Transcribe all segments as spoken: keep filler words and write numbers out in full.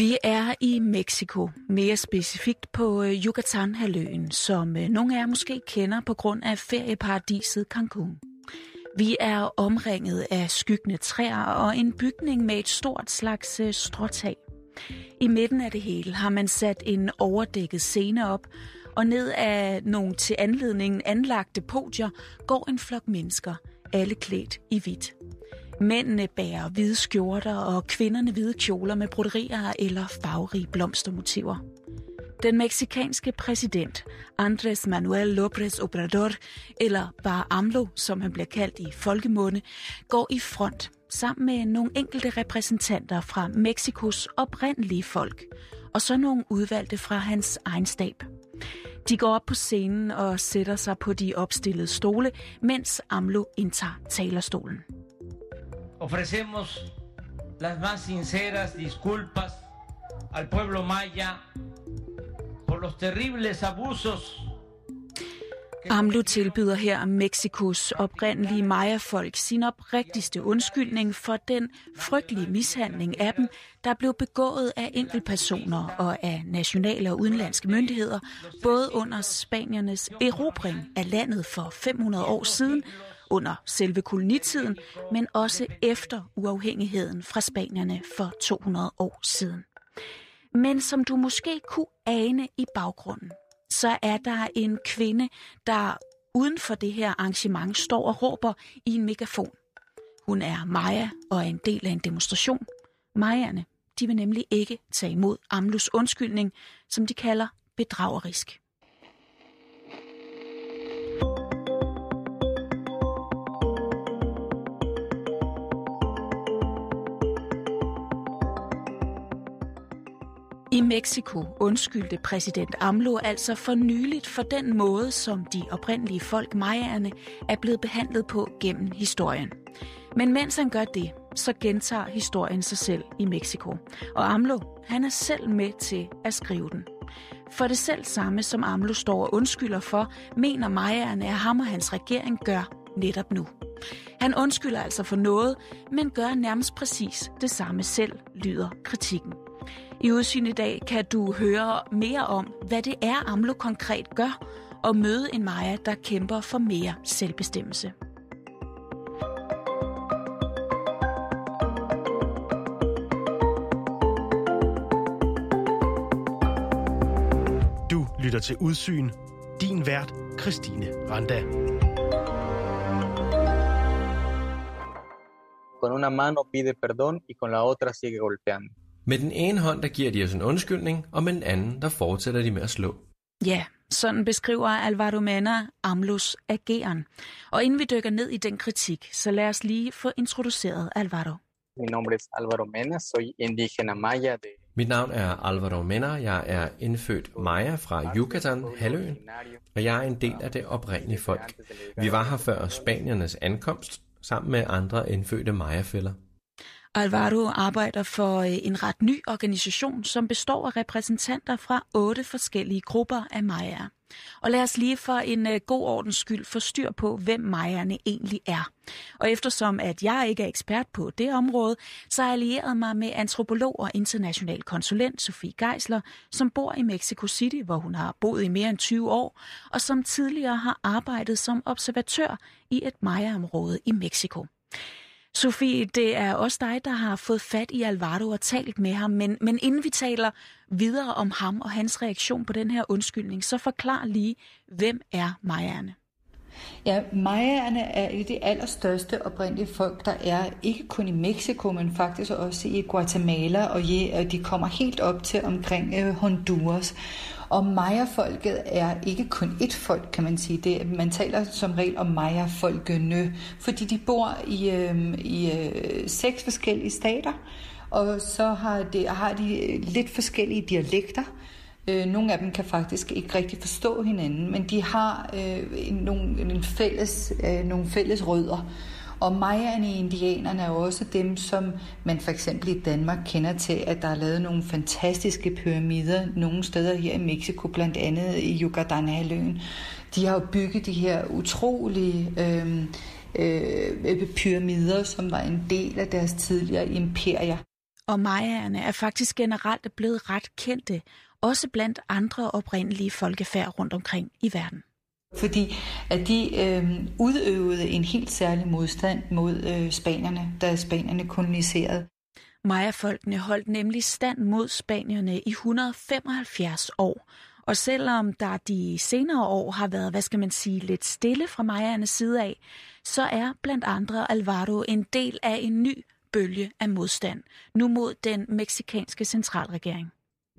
Vi er i Mexico, mere specifikt på Yucatan-halvøen, som nogle af jer måske kender på grund af ferieparadiset Cancun. Vi er omringet af skyggende træer og en bygning med et stort slags stråtag. I midten af det hele har man sat en overdækket scene op, og ned af nogle til anledningen anlagte podier går en flok mennesker, alle klædt i hvidt. Mændene bærer hvide skjorter og kvinderne hvide kjoler med broderier eller farverige blomstermotiver. Den meksikanske præsident, Andrés Manuel López Obrador, eller bare AMLO, som han bliver kaldt i folkemunde, går i front sammen med nogle enkelte repræsentanter fra Mexikos oprindelige folk, og så nogle udvalgte fra hans egen stab. De går op på scenen og sætter sig på de opstillede stole, mens AMLO indtager talerstolen. Ofrecemos las más sinceras disculpas al pueblo maya por los terribles abusos. AMLO tilbyder her Mexikos oprindelige mayafolk sin oprigtigste undskyldning for den frygtelige mishandling af dem, der blev begået af enkeltpersoner og af nationale og udenlandske myndigheder, både under spaniernes erobring af landet for fem hundrede år siden, under selve kolonitiden, men også efter uafhængigheden fra spanierne for to hundrede år siden. Men som du måske kunne ane i baggrunden, så er der en kvinde, der uden for det her arrangement står og råber i en megafon. Hun er maya og er en del af en demonstration. Mayaerne, de vil nemlig ikke tage imod AMLOs undskyldning, som de kalder bedragerisk. I Mexico undskyldte præsident AMLO altså for nyligt for den måde, som de oprindelige folk, mayaerne, er blevet behandlet på gennem historien. Men mens han gør det, så gentager historien sig selv i Mexico. Og AMLO, han er selv med til at skrive den. For det selv samme, som AMLO står og undskylder for, mener mayaerne, at ham og hans regering gør netop nu. Han undskylder altså for noget, men gør nærmest præcis det samme selv, lyder kritikken. I Udsyn i dag kan du høre mere om, hvad det er, AMLO konkret gør, og møde en maya, der kæmper for mere selvbestemmelse. Du lytter til Udsyn. Din vært, Christine Randa. Con una mano pide perdón y con la otra sigue golpeando. Med den ene hånd, der giver de os en undskyldning, og med den anden, der fortsætter de med at slå. Ja, sådan beskriver Alvaro Mena AMLOs ageren. Og inden vi dykker ned i den kritik, så lad os lige få introduceret Alvaro. Mit navn er Alvaro Mena, soy indígena maya de... Mit navn er Alvaro Mena, jeg er indfødt maya fra Yucatan, halvøen, og jeg er en del af det oprindelige folk. Vi var her før spaniernes ankomst, sammen med andre indfødte mayafæller. Alvaro arbejder for en ret ny organisation, som består af repræsentanter fra otte forskellige grupper af mayaer. Og lad os lige for en god ordens skyld få styr på, hvem mayaerne egentlig er. Og eftersom at jeg ikke er ekspert på det område, så har jeg allieret mig med antropolog og international konsulent Sofie Geisler, som bor i Mexico City, hvor hun har boet i mere end tyve år, og som tidligere har arbejdet som observatør i et mayaområde i Mexico. Sofie, det er også dig, der har fået fat i Alvaro og talt med ham, men, men inden vi taler videre om ham og hans reaktion på den her undskyldning, så forklar lige, hvem er mayaerne? Ja, mayaerne er et af de allerstørste oprindelige folk, der er ikke kun i Mexico, men faktisk også i Guatemala, og de kommer helt op til omkring Honduras. Og mayafolket er ikke kun et folk, kan man sige. Det, man taler som regel om mayafolkene, fordi de bor i, øh, i øh, seks forskellige stater, og så har, det, har de lidt forskellige dialekter. Øh, nogle af dem kan faktisk ikke rigtig forstå hinanden, men de har øh, nogle, en fælles, øh, nogle fælles rødder. Og mayaerne og indianerne er jo også dem, som man for eksempel i Danmark kender til, at der er lavet nogle fantastiske pyramider nogle steder her i Mexico, blandt andet i Yucatan-halvøen. De har jo bygget de her utrolige øh, øh, pyramider, som var en del af deres tidligere imperier. og mayaerne er faktisk generelt blevet ret kendte, også blandt andre oprindelige folkefærd rundt omkring i verden. Fordi at de øh, udøvede en helt særlig modstand mod øh, spanierne, da spanierne koloniserede. Maya-folkene holdt nemlig stand mod spanierne i et hundrede og femoghalvfjerds år. Og selvom der de senere år har været, hvad skal man sige, lidt stille fra mayaernes side af, så er blandt andre Alvaro en del af en ny bølge af modstand, nu mod den meksikanske centralregering.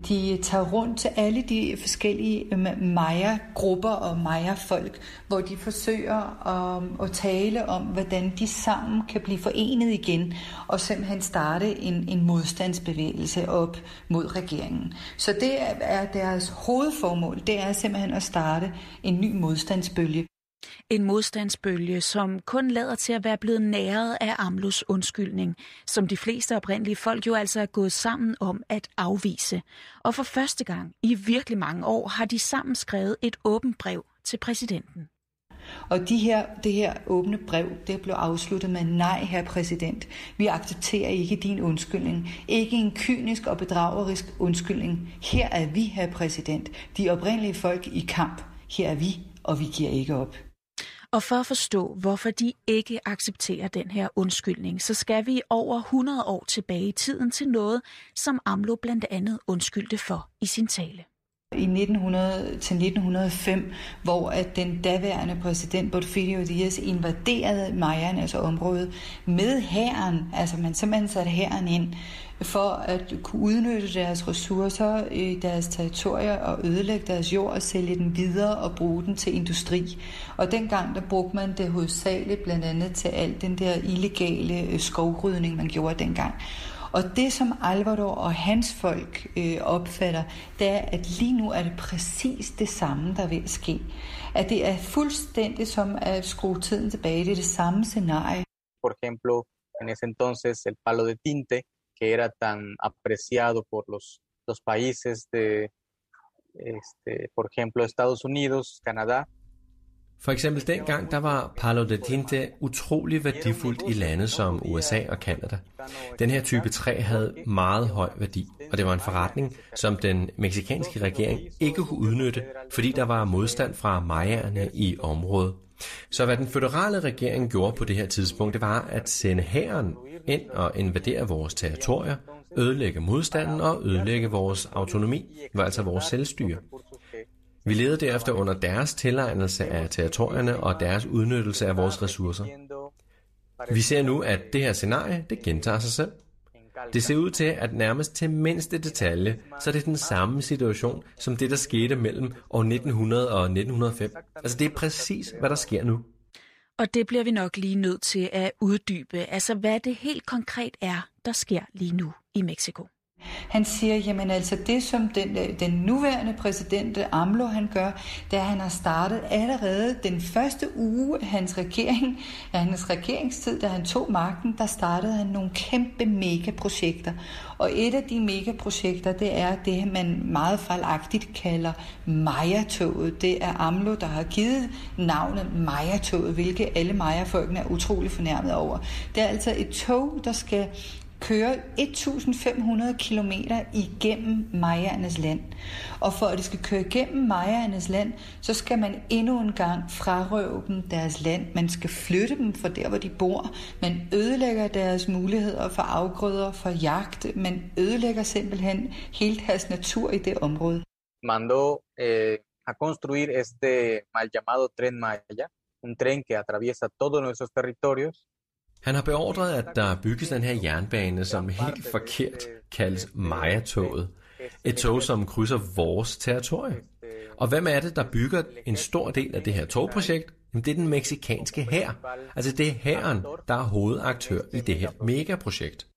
De tager rundt til alle de forskellige maya-grupper og maya-folk, hvor de forsøger at, at tale om, hvordan de sammen kan blive forenet igen og simpelthen starte en, en modstandsbevægelse op mod regeringen. Så det er deres hovedformål, det er simpelthen at starte en ny modstandsbølge. En modstandsbølge, som kun lader til at være blevet næret af A M L O's undskyldning, som de fleste oprindelige folk jo altså er gået sammen om at afvise. Og for første gang i virkelig mange år har de sammen skrevet et åbent brev til præsidenten. Og de her, det her åbne brev, det blev afsluttet med: nej, herr præsident, vi accepterer ikke din undskyldning. Ikke en kynisk og bedragerisk undskyldning. Her er vi, herr præsident. De oprindelige folk i kamp. Her er vi, og vi giver ikke op. Og for at forstå, hvorfor de ikke accepterer den her undskyldning, så skal vi over hundrede år tilbage i tiden til noget, som A M L O blandt andet undskyldte for i sin tale. I nitten hundrede til nitten hundrede og fem, hvor at den daværende præsident Porfirio Díaz invaderede mayaernes altså område med hæren, altså man simpelthen satte hæren ind for at kunne udnytte deres ressourcer i deres territorier og ødelægge deres jord og sælge den videre og bruge den til industri. Og dengang der brugte man det hovedsageligt blandt andet til al den der illegale skovrydning, man gjorde dengang. Og det, som Alvaro og hans folk øh, opfatter, det er, at lige nu er det præcis det samme, der vil ske. At det er fuldstændig som at skrue tiden tilbage. Det er det samme scenarie. For eksempel, en ese entonces, el Palo de Tinte, que era tan apreciado por los, los países de, este, por ejemplo, Estados Unidos, Canadá. For eksempel dengang, der var Palo de Tinte utrolig værdifuldt i lande som U S A og Canada. Den her type træ havde meget høj værdi, og det var en forretning, som den meksikanske regering ikke kunne udnytte, fordi der var modstand fra mayaerne i området. Så hvad den føderale regering gjorde på det her tidspunkt, det var at sende hæren ind og invadere vores territorier, ødelægge modstanden og ødelægge vores autonomi, altså vores selvstyre. Vi levede derefter under deres tilegnelse af territorierne og deres udnyttelse af vores ressourcer. Vi ser nu, at det her scenarie, det gentager sig selv. Det ser ud til, at nærmest til mindste detalje, så det er den samme situation, som det, der skete mellem år nitten hundrede og nitten hundrede og fem. Altså det er præcis, hvad der sker nu. Og det bliver vi nok lige nødt til at uddybe, altså hvad det helt konkret er, der sker lige nu i Mexico. Han siger, jamen altså det, som den, den nuværende præsident A M L O han gør, da han har startet allerede den første uge af hans regering, af hans regeringstid, da han tog magten, der startede han nogle kæmpe megaprojekter. Og et af de megaprojekter, det er det, man meget fejlagtigt kalder Maya-toget. Det er A M L O, der har givet navnet Maya-toget, hvilket alle Maya-folkene er utrolig fornærmet over. Det er altså et tog, der skal kører femten hundrede kilometer igennem mayaernes land. Og for at det skal køre igennem mayaernes land, så skal man endnu en gang frarøve dem deres land. Man skal flytte dem fra der, hvor de bor. Man ødelægger deres muligheder for afgrøder, for jagt. Man ødelægger simpelthen hele deres natur i det område. Mandó eh, a construir este mal llamado tren maya, un tren que atraviesa todos nuestros territorios. Han har beordret, at der bygges den her jernbane, som helt forkert kaldes Maya-toget. Et tog, som krydser vores territorie. Og hvem er det, der bygger en stor del af det her togprojekt? Jamen, det er den meksikanske hær. Altså det er hæren, der er hovedaktør i det her megaprojekt.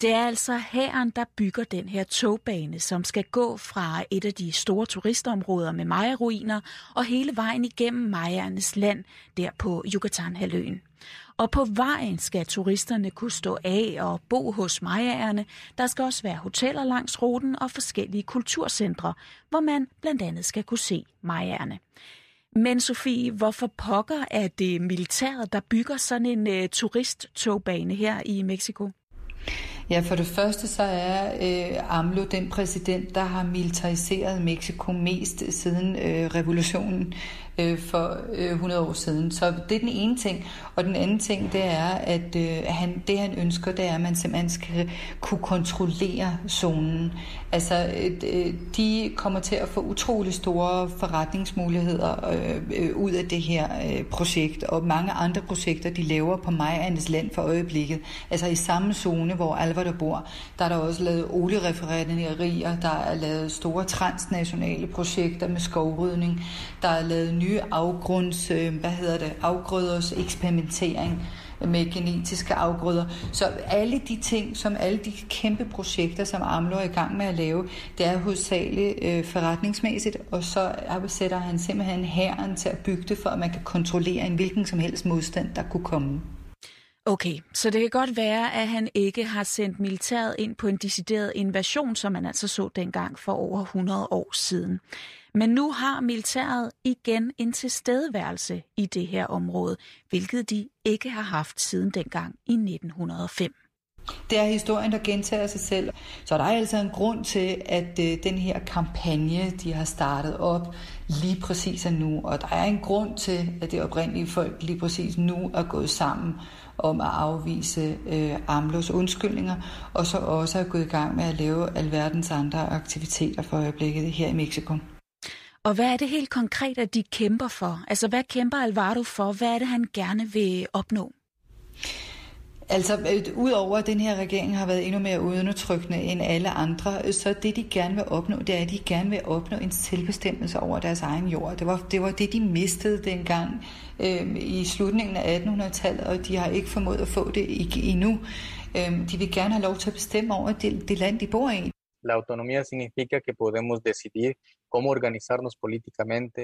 Det er altså hæren, der bygger den her togbane, som skal gå fra et af de store turistområder med maya-ruiner og hele vejen igennem mayaernes land, der på Yucatan-halvøen. Og på vejen skal turisterne kunne stå af og bo hos mayaerne. Der skal også være hoteller langs ruten og forskellige kulturcentre, hvor man blandt andet skal kunne se mayaerne. Men Sofie, hvorfor pokker er det militæret, der bygger sådan en uh, turisttogbane her i Mexico? Ja, for det første så er øh, AMLO den præsident, der har militariseret Mexico mest siden øh, revolutionen øh, for øh, hundrede år siden. Så det er den ene ting. Og den anden ting, det er, at øh, han, det han ønsker, det er, at man simpelthen skal kunne kontrollere zonen. Altså, øh, de kommer til at få utrolig store forretningsmuligheder øh, øh, ud af det her øh, projekt. Og mange andre projekter, de laver på Mayaernes land for øjeblikket. Altså i samme zone, hvor Alvaro der bor, der er der også lavet olieraffinaderier, der er lavet store transnationale projekter med skovrydning, der er lavet nye afgrunds, hvad hedder det, afgrøders eksperimentering med genetiske afgrøder. Så alle de ting, som alle de kæmpe projekter, som AMLO er i gang med at lave, det er hovedsageligt øh, forretningsmæssigt, og så sætter han simpelthen hæren til at bygge det, for at man kan kontrollere en hvilken som helst modstand, der kunne komme. Okay, så det kan godt være, at han ikke har sendt militæret ind på en decideret invasion, som man altså så dengang for over hundrede år siden. Men nu har militæret igen en tilstedeværelse i det her område, hvilket de ikke har haft siden dengang i nitten hundrede og fem. Det er historien, der gentager sig selv. Så der er altså en grund til, at den her kampagne, de har startet op, lige præcis er nu. Og der er en grund til, at det oprindelige folk lige præcis nu er gået sammen om at afvise øh, AMLOs undskyldninger, og så også er gået i gang med at lave alverdens andre aktiviteter for øjeblikket her i Mexico. Og hvad er det helt konkret, at de kæmper for? Altså, hvad kæmper Alvaro for? Hvad er det, han gerne vil opnå? Altså, øh, udover at den her regering har været endnu mere undertrykkende end alle andre, så det, de gerne vil opnå, det er, at de gerne vil opnå en selvbestemmelse over deres egen jord. Det var det, var det de mistede dengang øh, i slutningen af attenhundredetallet, og de har ikke formået at få det endnu. Øh, de vil gerne have lov til at bestemme over det, det land, de bor i. La autonomía significa que podemos decidir cómo organizarnos políticamente.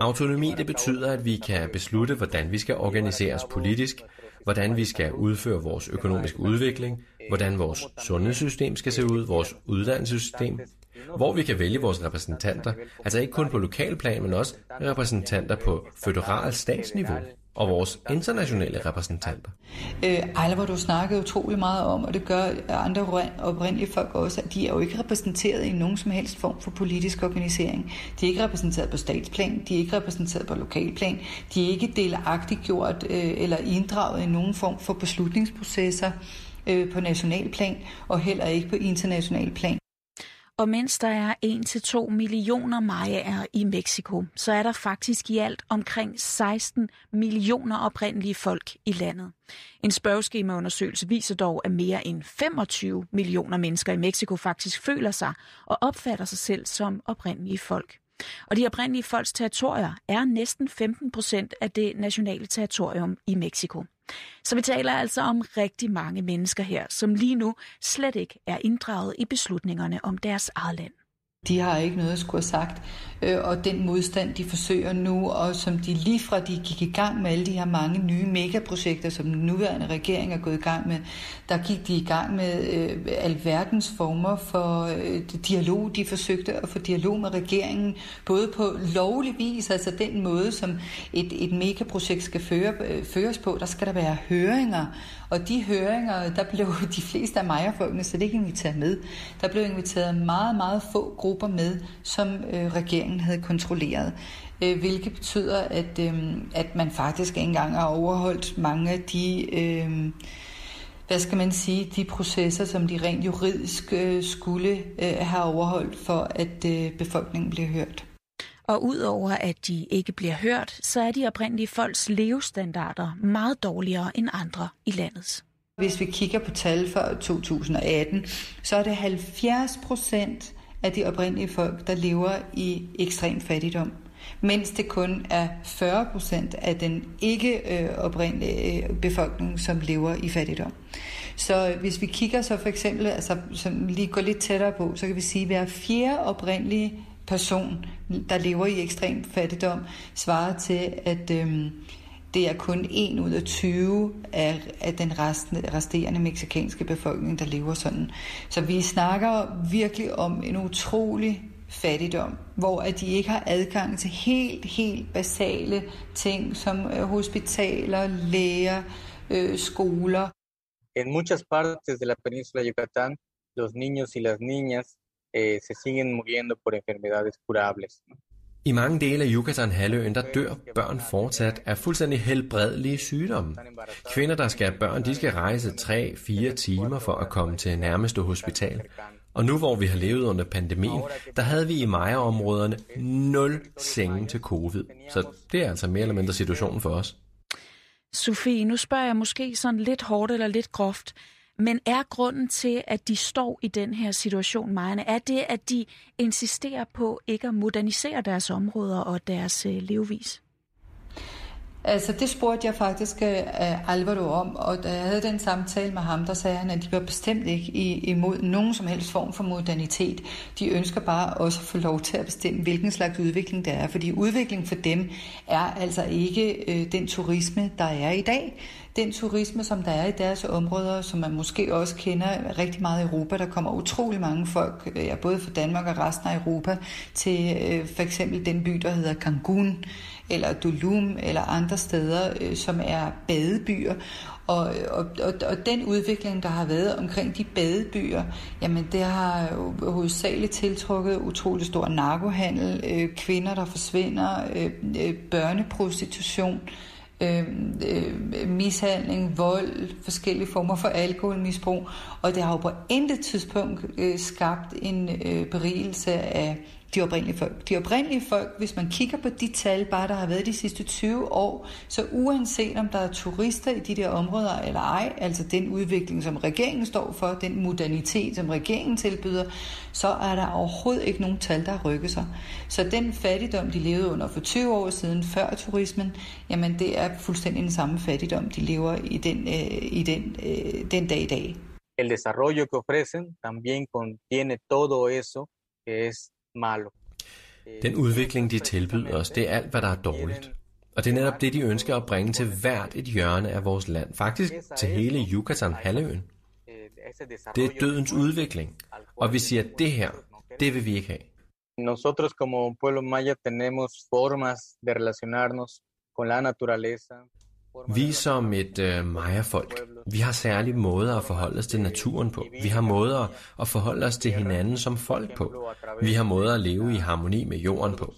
Autonomi, det betyder, at vi kan beslutte, hvordan vi skal organisere os politisk, hvordan vi skal udføre vores økonomiske udvikling, hvordan vores sundhedssystem skal se ud, vores uddannelsessystem, hvor vi kan vælge vores repræsentanter, altså ikke kun på lokalplan, men også repræsentanter på føderalt statsniveau og vores internationale repræsentanter. Øh, Alvaro, du snakkede utrolig meget om, og det gør andre oprindelige folk også, at de er jo ikke repræsenteret i nogen som helst form for politisk organisering. De er ikke repræsenteret på statsplan, de er ikke repræsenteret på lokalplan, de er ikke delagtigt gjort øh, eller inddraget i nogen form for beslutningsprocesser øh, på nationalplan, og heller ikke på international plan. Og mens der er en til to millioner mayaer i Mexico, så er der faktisk i alt omkring seksten millioner oprindelige folk i landet. En spørgeskemaundersøgelse viser dog, at mere end femogtyve millioner mennesker i Mexico faktisk føler sig og opfatter sig selv som oprindelige folk. Og de oprindelige folks territorier er næsten femten procent af det nationale territorium i Mexico. Så vi taler altså om rigtig mange mennesker her, som lige nu slet ikke er inddraget i beslutningerne om deres eget land. De har ikke noget at skulle have sagt, og den modstand, de forsøger nu, og som de lige fra de gik i gang med alle de her mange nye megaprojekter, som den nuværende regering er gået i gang med, der gik de i gang med øh, alverdens former for øh, dialog. De forsøgte at få dialog med regeringen, både på lovlig vis, altså den måde, som et, et megaprojekt skal føre, øh, føres på. Der skal der være høringer, og de høringer, der blev de fleste af mayafolkene så det ikke inviteret med. Der blev inviteret meget, meget få grupper. grupper med, som øh, regeringen havde kontrolleret, øh, hvilket betyder, at, øh, at man faktisk ikke engang har overholdt mange af de, øh, hvad skal man sige, de processer, som de rent juridisk øh, skulle øh, have overholdt, for at øh, befolkningen blev hørt. Og udover at de ikke bliver hørt, så er de oprindelige folks levestandarder meget dårligere end andre i landet. Hvis vi kigger på tal for to tusind og atten, så er det halvfjerds procent af de oprindelige folk, der lever i ekstrem fattigdom, mens det kun er fyrre procent af den ikke-oprindelige befolkning, som lever i fattigdom. Så hvis vi kigger så for eksempel, altså som lige går lidt tættere på, så kan vi sige, at hver fjerde oprindelige person, der lever i ekstrem fattigdom, svarer til, at øhm, det er kun en ud af tyve af, af den resten, resterende mexicanske befolkning, der lever sådan. Så vi snakker virkelig om en utrolig fattigdom, hvor at de ikke har adgang til helt, helt basale ting som hospitaler, læger, øh, skoler. En muchas partes de la península de Yucatán, los niños y las niñas eh, se siguen muriendo por enfermedades curables, ¿no? I mange dele af Yucatan-halvøen, der dør børn fortsat af fuldstændig helbredelige sygdomme. Kvinder, der skal have børn, de skal rejse tre fire timer for at komme til nærmeste hospital. Og nu hvor vi har levet under pandemien, der havde vi i Maya-områderne nul senge til covid. Så det er altså mere eller mindre situationen for os. Sofie, nu spørger jeg måske sådan lidt hårdt eller lidt groft, men er grunden til, at de står i den her situation, Majerne, er det, at de insisterer på ikke at modernisere deres områder og deres øh, levevis? Altså, det spurgte jeg faktisk øh, Alvaro om, og da jeg havde den samtale med ham, der sagde han, at de var bestemt ikke imod nogen som helst form for modernitet. De ønsker bare også at få lov til at bestemme, hvilken slags udvikling der er, fordi udvikling for dem er altså ikke øh, den turisme, der er i dag. Den turisme, som der er i deres områder, som man måske også kender rigtig meget i Europa, der kommer utrolig mange folk, ja, både fra Danmark og resten af Europa, til øh, for eksempel den by, der hedder Cancun, eller Tulum, eller andre steder, øh, som er badebyer. Og, og, og, og den udvikling, der har været omkring de badebyer, jamen det har jo hovedsageligt tiltrukket utrolig stor narkohandel, øh, kvinder, der forsvinder, øh, øh, børneprostitution, Øh, øh, mishandling, vold, forskellige former for alkoholmisbrug, og det har jo på intet tidspunkt øh, skabt en øh, berigelse af de oprindelige folk. De oprindelige folk, hvis man kigger på de tal, bare der har været de sidste tyve år, så uanset om der er turister i de der områder eller ej, altså den udvikling, som regeringen står for, den modernitet, som regeringen tilbyder, så er der overhovedet ikke nogen tal, der rykker sig. Så den fattigdom, de levede under for tyve år siden, før turismen, jamen det er fuldstændig den samme fattigdom, de lever i den, øh, i den, øh, den dag i dag. El desarrollo que ofrecen también contiene todo eso que es malo. Den udvikling, de tilbyder os, det er alt, hvad der er dårligt. Og det er netop det, de ønsker at bringe til hvert et hjørne af vores land. Faktisk til hele Yucatan-halvøen. Det er dødens udvikling. Og vi siger, at det her, det vil vi ikke have. Nosotros como pueblo maya tenemos formas de relacionarnos con la naturaleza. Vi som et øh, mayafolk, vi har særlige måder at forholde os til naturen på. Vi har måder at forholde os til hinanden som folk på. Vi har måder at leve i harmoni med jorden på.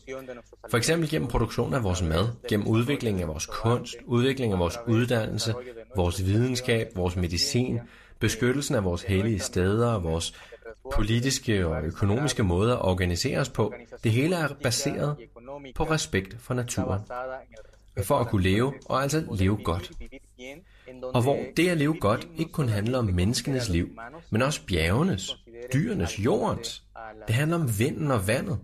For eksempel gennem produktion af vores mad, gennem udvikling af vores kunst, udvikling af vores uddannelse, vores videnskab, vores medicin, beskyttelsen af vores hellige steder, vores politiske og økonomiske måder at organisere os på. Det hele er baseret på respekt for naturen, for at kunne leve, og altså leve godt. Og hvor det at leve godt ikke kun handler om menneskenes liv, men også bjergenes, dyrenes, jordens. Det handler om vinden og vandet.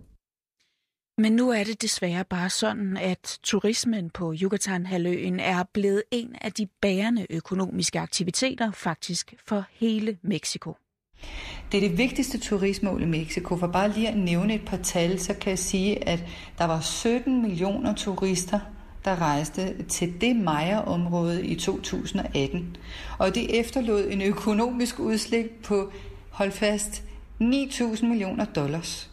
Men nu er det desværre bare sådan, at turismen på Yucatan-halvøen er blevet en af de bærende økonomiske aktiviteter faktisk for hele Mexico. Det er det vigtigste turistmål i Mexico. For bare lige at nævne et par tal, så kan jeg sige, at der var sytten millioner turister, der rejste til det Maya-område i to tusind atten. Og det efterlod en økonomisk udslæg på, hold fast, ni tusind millioner dollars.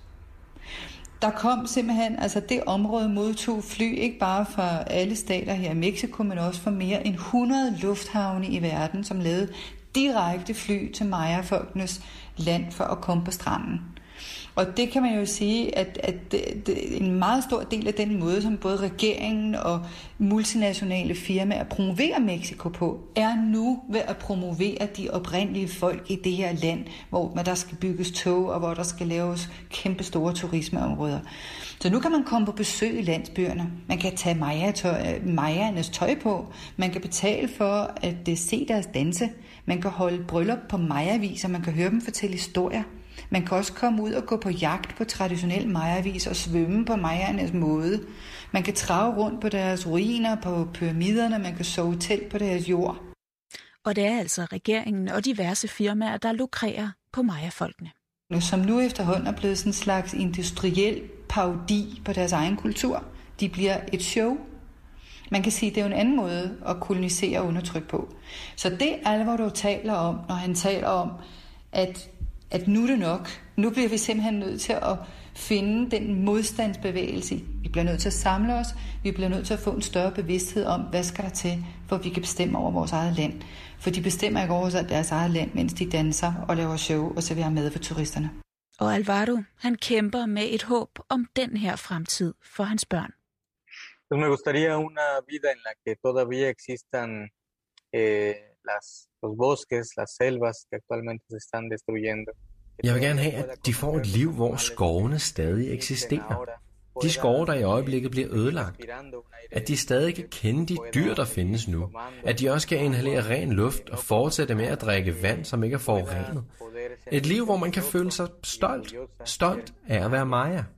Der kom simpelthen, altså det område modtog fly, ikke bare fra alle stater her i Mexico, men også fra mere end hundrede lufthavne i verden, som lavede direkte fly til Maya-folkenes land for at komme på stranden. Og det kan man jo sige, at, at det, det, en meget stor del af den måde, som både regeringen og multinationale firmaer promoverer Mexico på, er nu ved at promovere de oprindelige folk i det her land, hvor der skal bygges tog og hvor der skal laves kæmpe store turismeområder. Så nu kan man komme på besøg i landsbyerne. Man kan tage mayaernes tøj på. Man kan betale for at se deres danse. Man kan holde bryllup på mayavis, og man kan høre dem fortælle historier. Man kan også komme ud og gå på jagt på traditionel mayavis og svømme på mayaernes måde. Man kan trave rundt på deres ruiner, på pyramiderne, man kan sove telt på deres jord. Og det er altså regeringen og diverse firmaer, der lukrerer på mayafolkene. Som nu efterhånden er blevet sådan en slags industriel parodi på deres egen kultur. De bliver et show. Man kan sige, at det er en anden måde at kolonisere og undertrykke på. Så det Alvaro taler om, når han taler om, at at nu er det nok. Nu bliver vi simpelthen nødt til at finde den modstandsbevægelse. Vi bliver nødt til at samle os, vi bliver nødt til at få en større bevidsthed om, hvad skal der til, for vi kan bestemme over vores eget land. For de bestemmer ikke over deres eget land, mens de danser og laver show og serverer mad for turisterne. Og Alvaro, han kæmper med et håb om den her fremtid for hans børn. Pues me gustaría una vida en la que todavía existan eh, las, los bosques, las selvas que actualmente se están destruyendo. Jeg vil gerne have, at de får et liv, hvor skovene stadig eksisterer. De skove, der i øjeblikket bliver ødelagt. At de stadig kan kende de dyr, der findes nu. At de også kan inhalere ren luft og fortsætte med at drikke vand, som ikke er forurenet. Et liv, hvor man kan føle sig stolt. Stolt af at være maya.